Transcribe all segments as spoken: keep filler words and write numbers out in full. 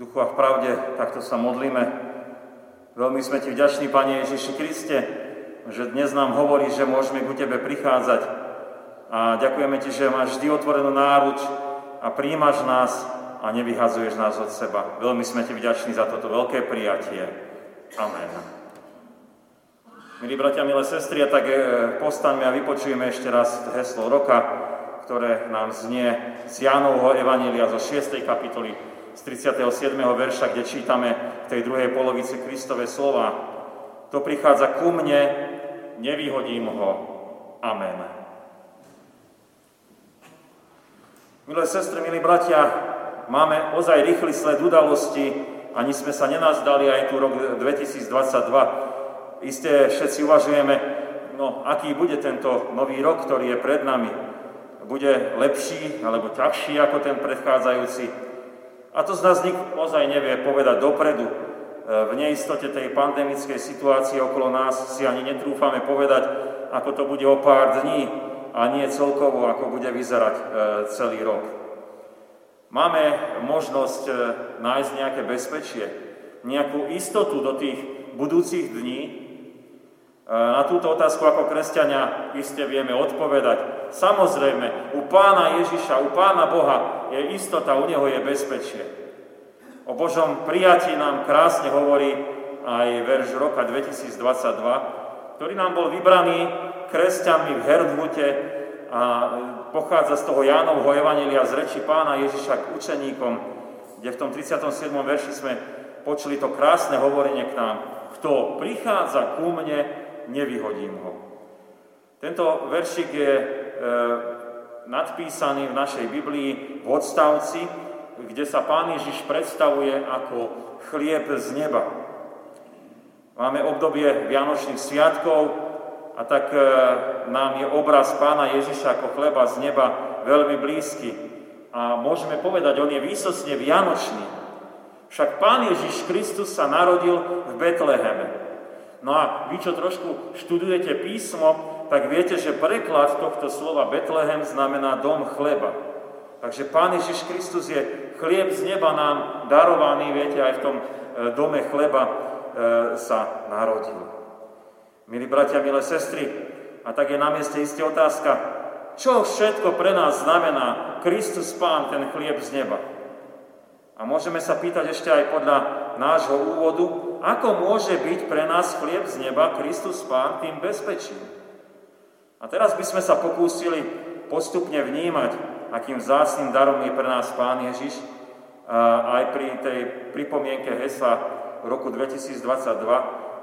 duchu a v pravde, takto sa modlíme. Veľmi sme Ti vďační, Pane Ježiši Kriste, že dnes nám hovoríš, že môžeme ku Tebe prichádzať. A ďakujeme Ti, že máš vždy otvorenú náruč a prijímaš nás a nevyhazuješ nás od seba. Veľmi sme Ti vďační za toto veľké prijatie. Amen. Milí bratia, milé sestry, tak postaňme a vypočujeme ešte raz heslo roka, ktoré nám znie z Jánovho Evanjelia zo šiestej kapitoly z tridsiateho siedmeho verša, kde čítame v tej druhej polovici Kristove slova. To prichádza ku mne, nevyhodím ho. Amen. Milé sestry, milí bratia, máme ozaj rýchly sled udalosti, ani sme sa nenazdali, aj tu rok dvetisícdvadsaťdva, Isté všetci uvažujeme, no aký bude tento nový rok, ktorý je pred nami. Bude lepší alebo ťažší ako ten predchádzajúci. A to z nás nikto ozaj nevie povedať dopredu. V neistote tej pandemickej situácie okolo nás si ani netrúfame povedať, ako to bude o pár dní a nie celkovo, ako bude vyzerať celý rok. Máme možnosť nájsť nejaké bezpečie, nejakú istotu do tých budúcich dní. Na túto otázku ako kresťania iste vieme odpovedať. Samozrejme, u Pána Ježiša, u Pána Boha je istota, u Neho je bezpečie. O Božom prijatí nám krásne hovorí aj verš roka dvetisícdvadsaťdva, ktorý nám bol vybraný kresťanmi v Herrnhute a pochádza z toho Jánovho Evanjelia z reči Pána Ježiša k učeníkom, kde v tom tridsiatom siedmom verši sme počuli to krásne hovorenie k nám. Kto prichádza ku mne, nevyhodím ho. Tento veršik je e, nadpísaný v našej Biblii v odstavci, kde sa Pán Ježiš predstavuje ako chlieb z neba. Máme obdobie vianočných sviatkov a tak e, nám je obraz Pána Ježiša ako chleba z neba veľmi blízky. A môžeme povedať, on je výsostne vianočný. Však Pán Ježiš Kristus sa narodil v Betleheme. No a vy, čo trošku študujete písmo, tak viete, že preklad tohto slova Betlehem znamená dom chleba. Takže Pán Ježiš Kristus je chlieb z neba nám darovaný, viete, aj v tom dome chleba e, sa narodil. Milí bratia, milé sestry, a tak je na mieste istá otázka, čo všetko pre nás znamená Kristus Pán, ten chlieb z neba? A môžeme sa pýtať ešte aj podľa nášho úvodu, ako môže byť pre nás chlieb z neba Kristus Pán tým bezpečím. A teraz by sme sa pokúsili postupne vnímať, akým vzácnym darom je pre nás Pán Ježiš, a aj pri tej pripomienke hesla roku dvetisícdvadsaťdva.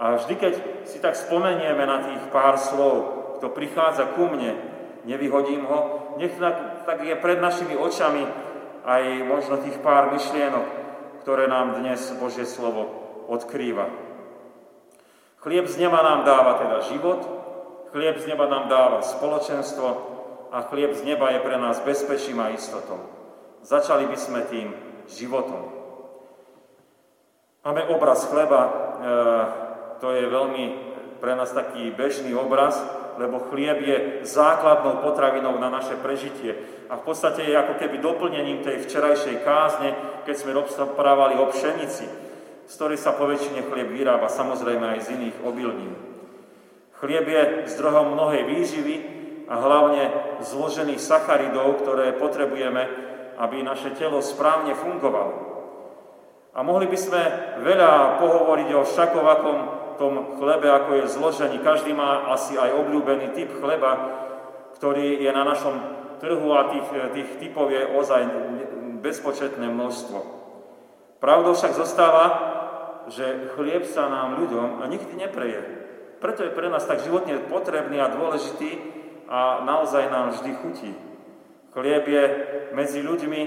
A vždy, keď si tak spomenieme na tých pár slov, kto prichádza ku mne, nevyhodím ho, nech tak je pred našimi očami aj možno tých pár myšlienok, ktoré nám dnes Božie slovo odkrýva. Chlieb z neba nám dáva teda život, chlieb z neba nám dáva spoločenstvo a chlieb z neba je pre nás bezpečím a istotom. Začali by sme tým životom. Máme obraz chleba, e, to je veľmi pre nás taký bežný obraz, lebo chlieb je základnou potravinou na naše prežitie. A v podstate je ako keby doplnením tej včerajšej kázne, keď sme rozprávali o pšenici, z ktorej sa poväčšine chlieb vyrába, samozrejme aj z iných obilnín. Chlieb je zdrojom mnohej výživy a hlavne zložených sacharidov, ktoré potrebujeme, aby naše telo správne fungovalo. A mohli by sme veľa pohovoriť o všakovakom tom chlebe, ako je zložený. Každý má asi aj obľúbený typ chleba, ktorý je na našom trhu a tých, tých typov je ozaj bezpočetné množstvo. Pravdou však zostáva, že chlieb sa nám ľuďom nikdy nepreje. Preto je pre nás tak životne potrebný a dôležitý a naozaj nám vždy chutí. Chlieb je medzi ľuďmi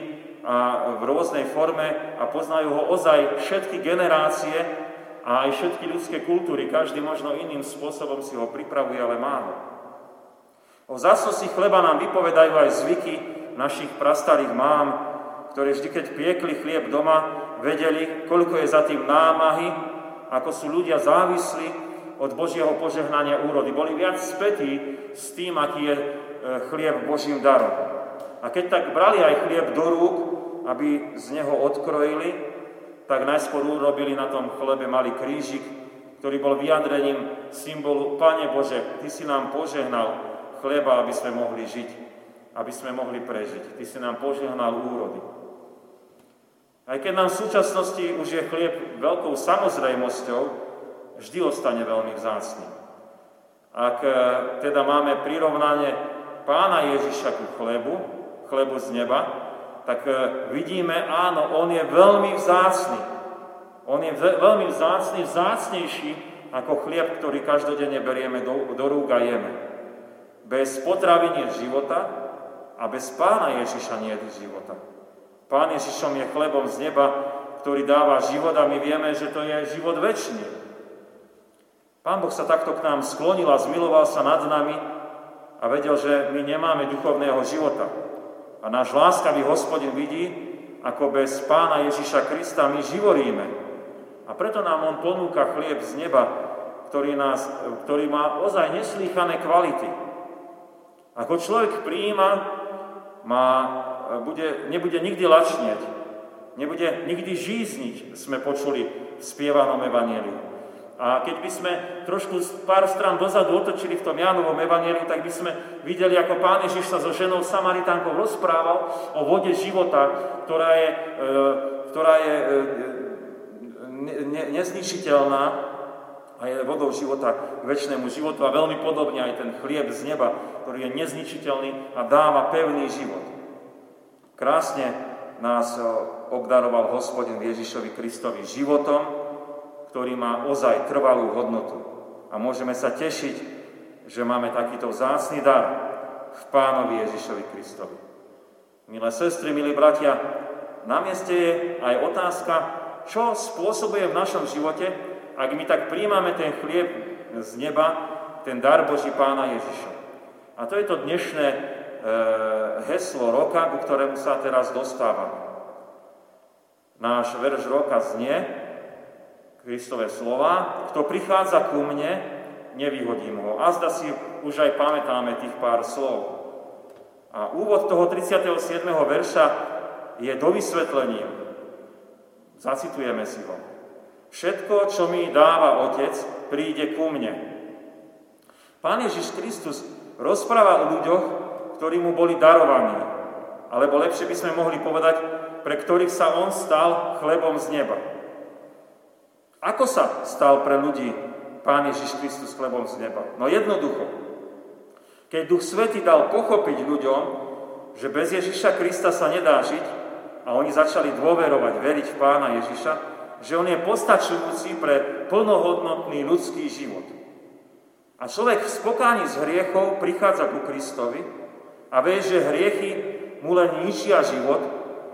a v rôznej forme a poznajú ho ozaj všetky generácie a aj všetky ľudské kultúry, každý možno iným spôsobom si ho pripravuje, ale málo. O vzácnosti chleba nám vypovedajú aj zvyky našich prastarých mám, ktoré vždy, keď piekli chlieb doma, vedeli, koľko je za tým námahy, ako sú ľudia závislí od Božieho požehnania úrody. Boli viac spätí s tým, aký je chlieb Božím darom. A keď tak brali aj chlieb do rúk, aby z neho odkrojili, tak najskôr urobili na tom chlebe malý krížik, ktorý bol vyjadrením symbolu: Pane Bože, Ty si nám požehnal chleba, aby sme mohli žiť, aby sme mohli prežiť. Ty si nám požehnal úrody. Aj keď nám v súčasnosti už je chlieb veľkou samozrejmosťou, vždy ostane veľmi vzácny. Ak teda máme prirovnanie Pána Ježiša ku chlebu, chlebu z neba, tak vidíme, áno, on je veľmi vzácny. On je veľmi vzácny, vzácnejší ako chlieb, ktorý každodenne berieme do, do rúk a jeme. Bez potraviny života a bez Pána Ježiša nie je života. Pán Ježišom je chlebom z neba, ktorý dáva život, a my vieme, že to je život večný. Pán Boh sa takto k nám sklonil a zmiloval sa nad nami a vedel, že my nemáme duchovného života. A náš láskavý Hospodin vidí, ako bez Pána Ježiša Krista my živoríme. A preto nám on ponúka chlieb z neba, ktorý, nás, ktorý má ozaj neslýchané kvality. Ak ho človek prijíma, má, bude, nebude nikdy lačnieť, nebude nikdy žízniť, sme počuli v spievanom evanjeliu. A keď by sme trošku pár strán dozadu otočili v tom Jánovom evanjeliu, tak by sme videli, ako Pán Ježiš sa so ženou Samaritánkou rozprával o vode života, ktorá je, ktorá je ne, ne, nezničiteľná, a je vodou života k večnému životu, a veľmi podobne aj ten chlieb z neba, ktorý je nezničiteľný a dáva pevný život. Krásne nás obdaroval Hospodin Ježišovi Kristovi životom, ktorý má ozaj trvalú hodnotu. A môžeme sa tešiť, že máme takýto vzácny dar v Pánovi Ježišovi Kristovi. Milé sestry, milí bratia, na mieste je aj otázka, čo spôsobuje v našom živote, ak my tak príjmame ten chlieb z neba, ten dar Boží Pána Ježiša. A to je to dnešné e, heslo roka, ku ktorému sa teraz dostávame. Náš verš roka znie, Kristové slova: Kto prichádza ku mne, nevyhodím ho. A zda si už aj pamätáme tých pár slov. A úvod toho tridsiateho siedmeho verša je dovysvetlením. Zacitujeme si ho. Všetko, čo mi dáva Otec, príde ku mne. Pán Ježiš Kristus rozprával o ľuďoch, ktorí mu boli darovaní. Alebo lepšie by sme mohli povedať, pre ktorých sa on stal chlebom z neba. Ako sa stal pre ľudí Pán Ježiš Kristus chlebom z neba? No jednoducho. Keď Duch Svätý dal pochopiť ľuďom, že bez Ježiša Krista sa nedá žiť, a oni začali dôverovať, veriť v Pána Ježiša, že on je postačujúci pre plnohodnotný ľudský život. A človek v spokání s hriechom prichádza ku Kristovi a vie, že hriechy mu len ničia život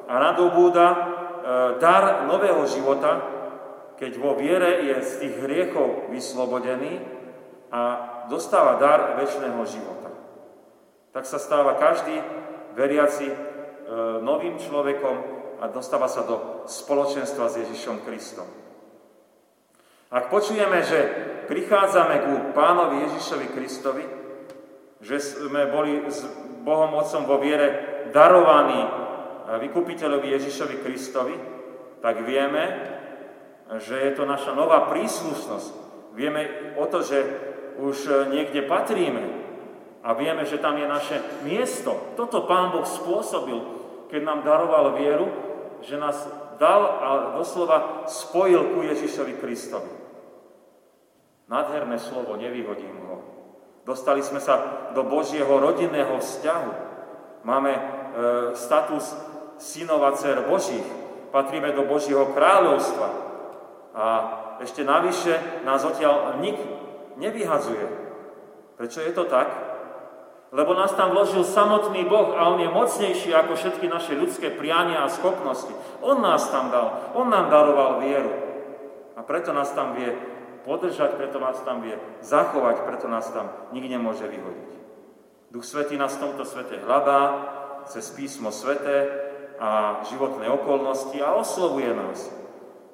a nadobúda e, dar nového života, keď vo viere je z tých hriechov vyslobodený a dostáva dar večného života. Tak sa stáva každý veriaci e, novým človekom a dostáva sa do spoločenstva s Ježišom Kristom. Ak počujeme, že prichádzame ku Pánovi Ježišovi Kristovi, že sme boli s Bohom Otcom vo viere darovaní vykupiteľovi Ježišovi Kristovi, tak vieme, že je to naša nová príslušnosť. Vieme o to, že už niekde patríme a vieme, že tam je naše miesto. Toto Pán Boh spôsobil, keď nám daroval vieru, že nás dal a doslova spojil ku Ježišovi Kristovi. Nádherné slovo, nevyhodím ho. Dostali sme sa do Božieho rodinného vzťahu. Máme e, status synov a dcér Božích. Patríme do Božieho kráľovstva. A ešte navyše nás odtiaľ nik nevyhadzuje. Prečo je to tak? Lebo nás tam vložil samotný Boh a on je mocnejší ako všetky naše ľudské priania a schopnosti. On nás tam dal, on nám daroval vieru. A preto nás tam vie podržať, preto nás tam vie zachovať, preto nás tam nikto nemôže vyhodiť. Duch Svätý nás v tomto svete hľadá cez písmo sväté a životné okolnosti a oslovuje nás.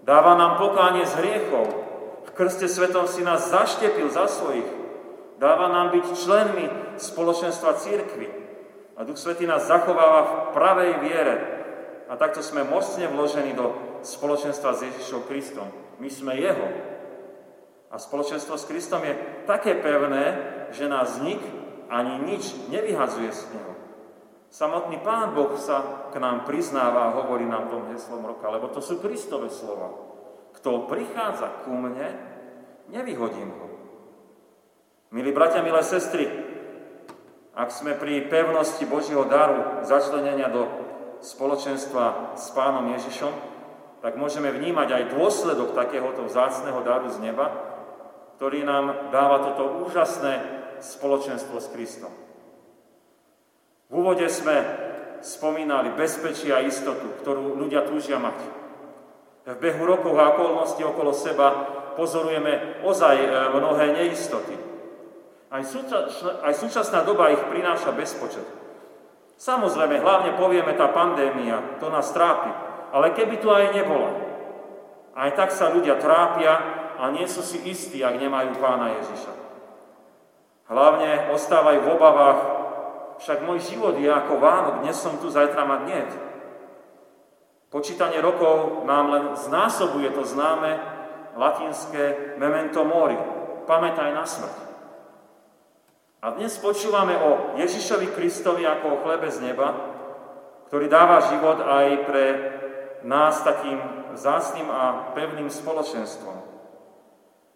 Dáva nám pokánie z hriechov. V krste svätom si nás zaštepil za svojich. Dáva nám byť členmi spoločenstva cirkvi. A Duch Svätý nás zachováva v pravej viere, A takto sme mocne vložení do spoločenstva s Ježišom Kristom. My sme Jeho. A spoločenstvo s Kristom je také pevné, že nás nik ani nič nevyhazuje z neho. Samotný Pán Boh sa k nám priznáva a hovorí nám tom heslom roka, lebo to sú Kristove slova. Kto prichádza ku mne, nevyhodím ho. Milí bratia, milé sestry, ak sme pri pevnosti Božieho daru začlenenia do spoločenstva s Pánom Ježišom, tak môžeme vnímať aj dôsledok takéhoto vzácneho daru z neba, ktorý nám dáva toto úžasné spoločenstvo s Kristom. V úvode sme spomínali bezpečie a istotu, ktorú ľudia túžia mať. V behu rokov a okolností okolo seba pozorujeme ozaj mnohé neistoty. Aj, súčasná, aj súčasná doba ich prináša bezpočet. Samozrejme, hlavne povieme tá pandémia, to nás trápi. Ale keby tu aj nebola, aj tak sa ľudia trápia a nie sú si istí, ak nemajú Pána Ježiša. Hlavne ostávajú v obavách, však môj život je ako Vánok, dnes som tu, zajtra ma dnieť. Počítanie rokov nám len znásobuje to známe latinské memento mori, pamätaj na smrť. A dnes počúvame o Ježišovi Kristovi ako o chlebe z neba, ktorý dáva život aj pre nás takým vzácnym a pevným spoločenstvom.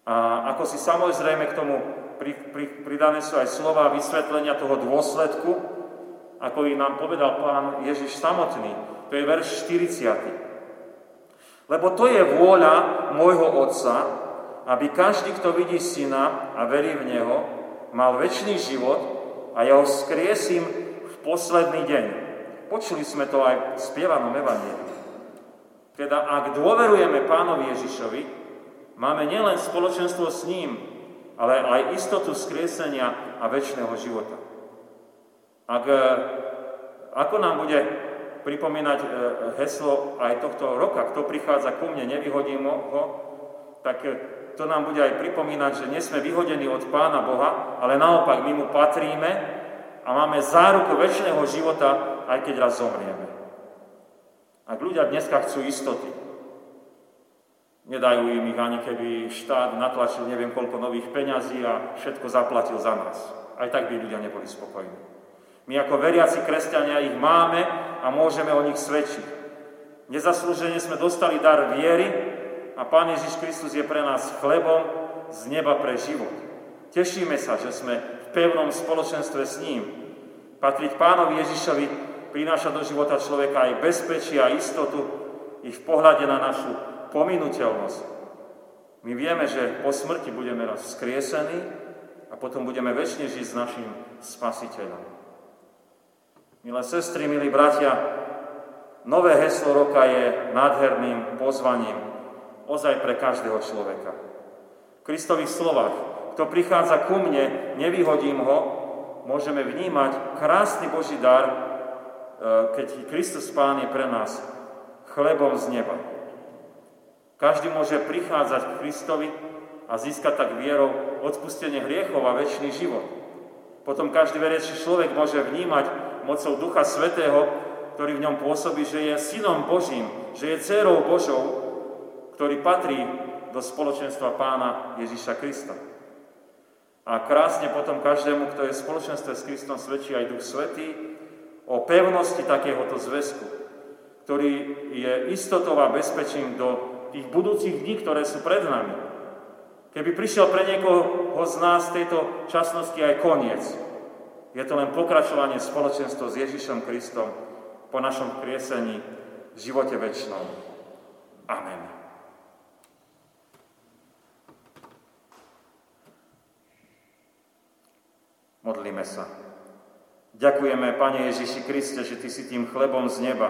A ako si samozrejme k tomu pri, pri, pridané sú aj slova vysvetlenia toho dôsledku, ako ich nám povedal Pán Ježiš samotný, to je verš štyridsať. Lebo to je vôľa môjho Otca, aby každý, kto vidí Syna a verí v Neho, mal večný život a ja ho vzkriesím v posledný deň. Počuli sme to aj v spievanom evanjeliu. Teda ak dôverujeme Pánovi Ježišovi, máme nielen spoločenstvo s ním, ale aj istotu vzkriesenia a večného života. Ak, ako nám bude pripomínať heslo aj tohto roka, kto prichádza ku mne, nevyhodím ho, tak to nám bude aj pripomínať, že nie sme vyhodení od Pána Boha, ale naopak my mu patríme a máme záruku večného života, aj keď raz zomrieme. Ak ľudia dneska chcú istoty, nedajú im ich ani keby štát natlačil neviem koľko nových peňazí a všetko zaplatil za nás. Aj tak by ľudia neboli spokojní. My ako veriaci kresťania ich máme a môžeme o nich svedčiť. Nezaslúžene sme dostali dar viery, a Pán Ježiš Kristus je pre nás chlebom z neba pre život. Tešíme sa, že sme v pevnom spoločenstve s ním. Patriť Pánovi Ježišovi prináša do života človeka aj bezpečie a istotu i v pohľade na našu pominuteľnosť. My vieme, že po smrti budeme raz vzkriesení a potom budeme večne žiť s našim Spasiteľom. Milé sestry, milí bratia, nové heslo roka je nádherným pozvaním ozaj pre každého človeka. V Kristových slovách, kto prichádza ku mne, nevyhodím ho, môžeme vnímať krásny Boží dar, keď Kristus Pán je pre nás chlebom z neba. Každý môže prichádzať k Kristovi a získať tak vierou odpustenie hriechov a večný život. Potom každý veriaci človek môže vnímať mocou Ducha Svätého, ktorý v ňom pôsobí, že je synom Božím, že je dcérou Božou, ktorý patrí do spoločenstva Pána Ježiša Krista. A krásne potom každému, kto je v spoločenstve s Kristom, svedčí aj Duch Svätý o pevnosti takéhoto zväzku, ktorý je istotou a bezpečím do tých budúcich dní, ktoré sú pred nami. Keby prišiel pre niekoho z nás v tejto časnosti aj koniec, je to len pokračovanie spoločenstva s Ježišom Kristom po našom kriesení v živote večnom. Amen. Modlíme sa. Ďakujeme, Pane Ježiši Kriste, že Ty si tým chlebom z neba,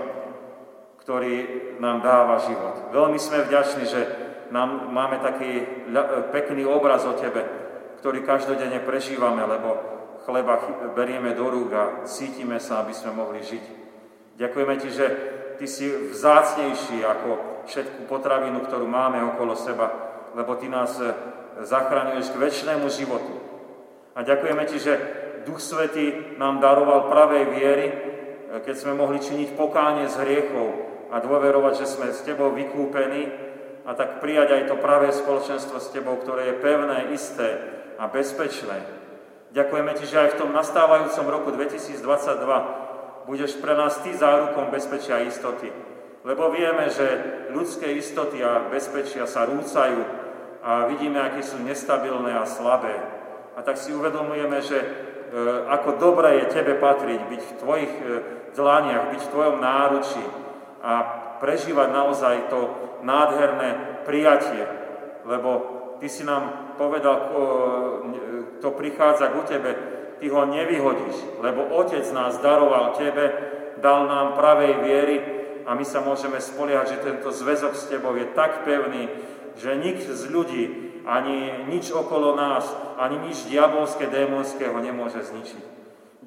ktorý nám dáva život. Veľmi sme vďační, že nám máme taký pekný obraz o Tebe, ktorý každodenne prežívame, lebo chleba berieme do rúk a cítime sa, aby sme mohli žiť. Ďakujeme Ti, že Ty si vzácnejší ako všetku potravinu, ktorú máme okolo seba, lebo Ty nás zachraňuješ k večnému životu. A ďakujeme Ti, že Duch Svätý nám daroval pravej viery, keď sme mohli činiť pokánie z hriechov, a dôverovať, že sme s Tebou vykúpení a tak prijať aj to pravé spoločenstvo s Tebou, ktoré je pevné, isté a bezpečné. Ďakujeme Ti, že aj v tom nastávajúcom roku dvetisícdvadsaťdva budeš pre nás Ty zárukom bezpečia a istoty. Lebo vieme, že ľudské istoty a bezpečia sa rúcajú a vidíme, aké sú nestabilné a slabé. A tak si uvedomujeme, že ako dobré je Tebe patriť, byť v Tvojich dlaniach, byť v Tvojom náručí a prežívať naozaj to nádherné prijatie, lebo Ty si nám povedal, kto prichádza ku Tebe, Ty ho nevyhodíš, lebo Otec nás daroval Tebe, dal nám pravej viery a my sa môžeme spoliehať, že tento zväzok s Tebou je tak pevný, že nikto z ľudí, ani nič okolo nás, ani nič diabolské, démonského nemôže zničiť.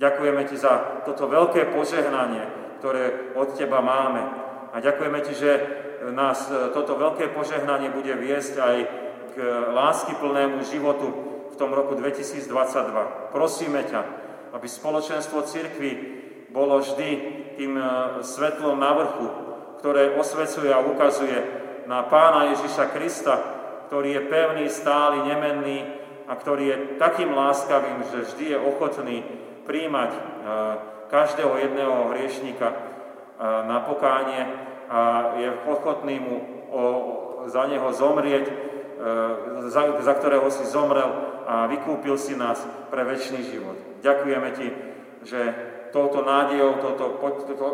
Ďakujeme Ti za toto veľké požehnanie, ktoré od Teba máme. A ďakujeme Ti, že nás toto veľké požehnanie bude viesť aj k láskyplnému životu v tom roku dvetisícdvadsaťdva. Prosíme ťa, aby spoločenstvo cirkvi bolo vždy tým svetlom na vrchu, ktoré osvecuje a ukazuje na Pána Ježiša Krista, ktorý je pevný, stály, nemenný a ktorý je takým láskavým, že vždy je ochotný príjmať každého jedného hriešnika na pokánie a je ochotný mu za neho zomrieť, za, za ktorého si zomrel a vykúpil si nás pre večný život. Ďakujeme Ti, že touto nádejou, touto,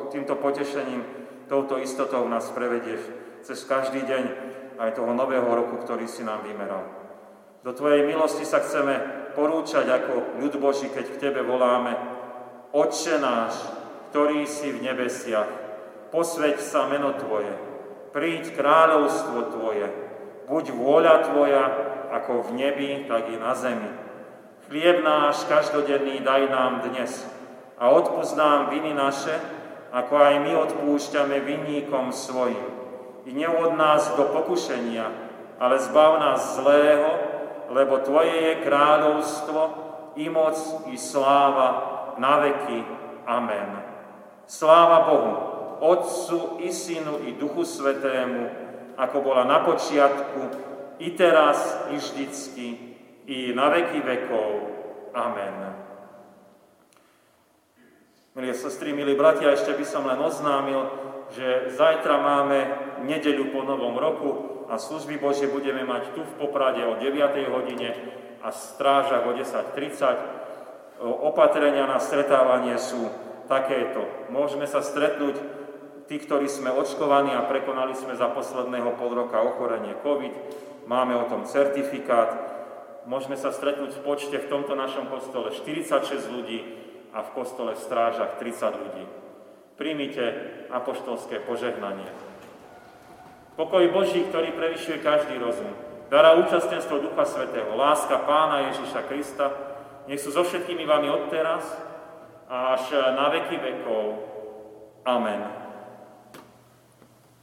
týmto potešením, touto istotou nás prevedieš cez každý deň aj toho nového roku, ktorý si nám vymeral. Do Tvojej milosti sa chceme porúčať ako ľud Boží, keď k Tebe voláme: Otče náš, ktorý si v nebesiach, posväť sa meno Tvoje, príď kráľovstvo Tvoje, buď vôľa Tvoja, ako v nebi, tak i na zemi. Chlieb náš každodenný daj nám dnes a odpusť nám viny naše, ako aj my odpúšťame vinníkom svojim. I neuvod nás do pokušenia, ale zbav nás zlého, lebo Tvoje je kráľovstvo, i moc, i sláva, na veky. Amen. Sláva Bohu, Otcu, i Synu, i Duchu Svätému, ako bola na počiatku, i teraz, i vždycky, i na veky vekov. Amen. Milé sestry, milí bratia, ešte by som len oznámil, že zajtra máme nedeľu po novom roku a služby Božie budeme mať tu v Poprade o deviatej hodine a strážach o desať tridsať. Opatrenia na stretávanie sú takéto. Môžeme sa stretnúť tí, ktorí sme očkovaní a prekonali sme za posledného pol roka ochorenie COVID. Máme o tom certifikát. Môžeme sa stretnúť v počte v tomto našom kostole štyridsaťšesť ľudí a v kostole v strážach tridsať ľudí. Príjmite apoštolské požehnanie. Pokoj Boží, ktorý prevyšuje každý rozum, dará účastenstvo Ducha Svätého, láska Pána Ježiša Krista, nech sú so všetkými vami odteraz a až na veky vekov. Amen.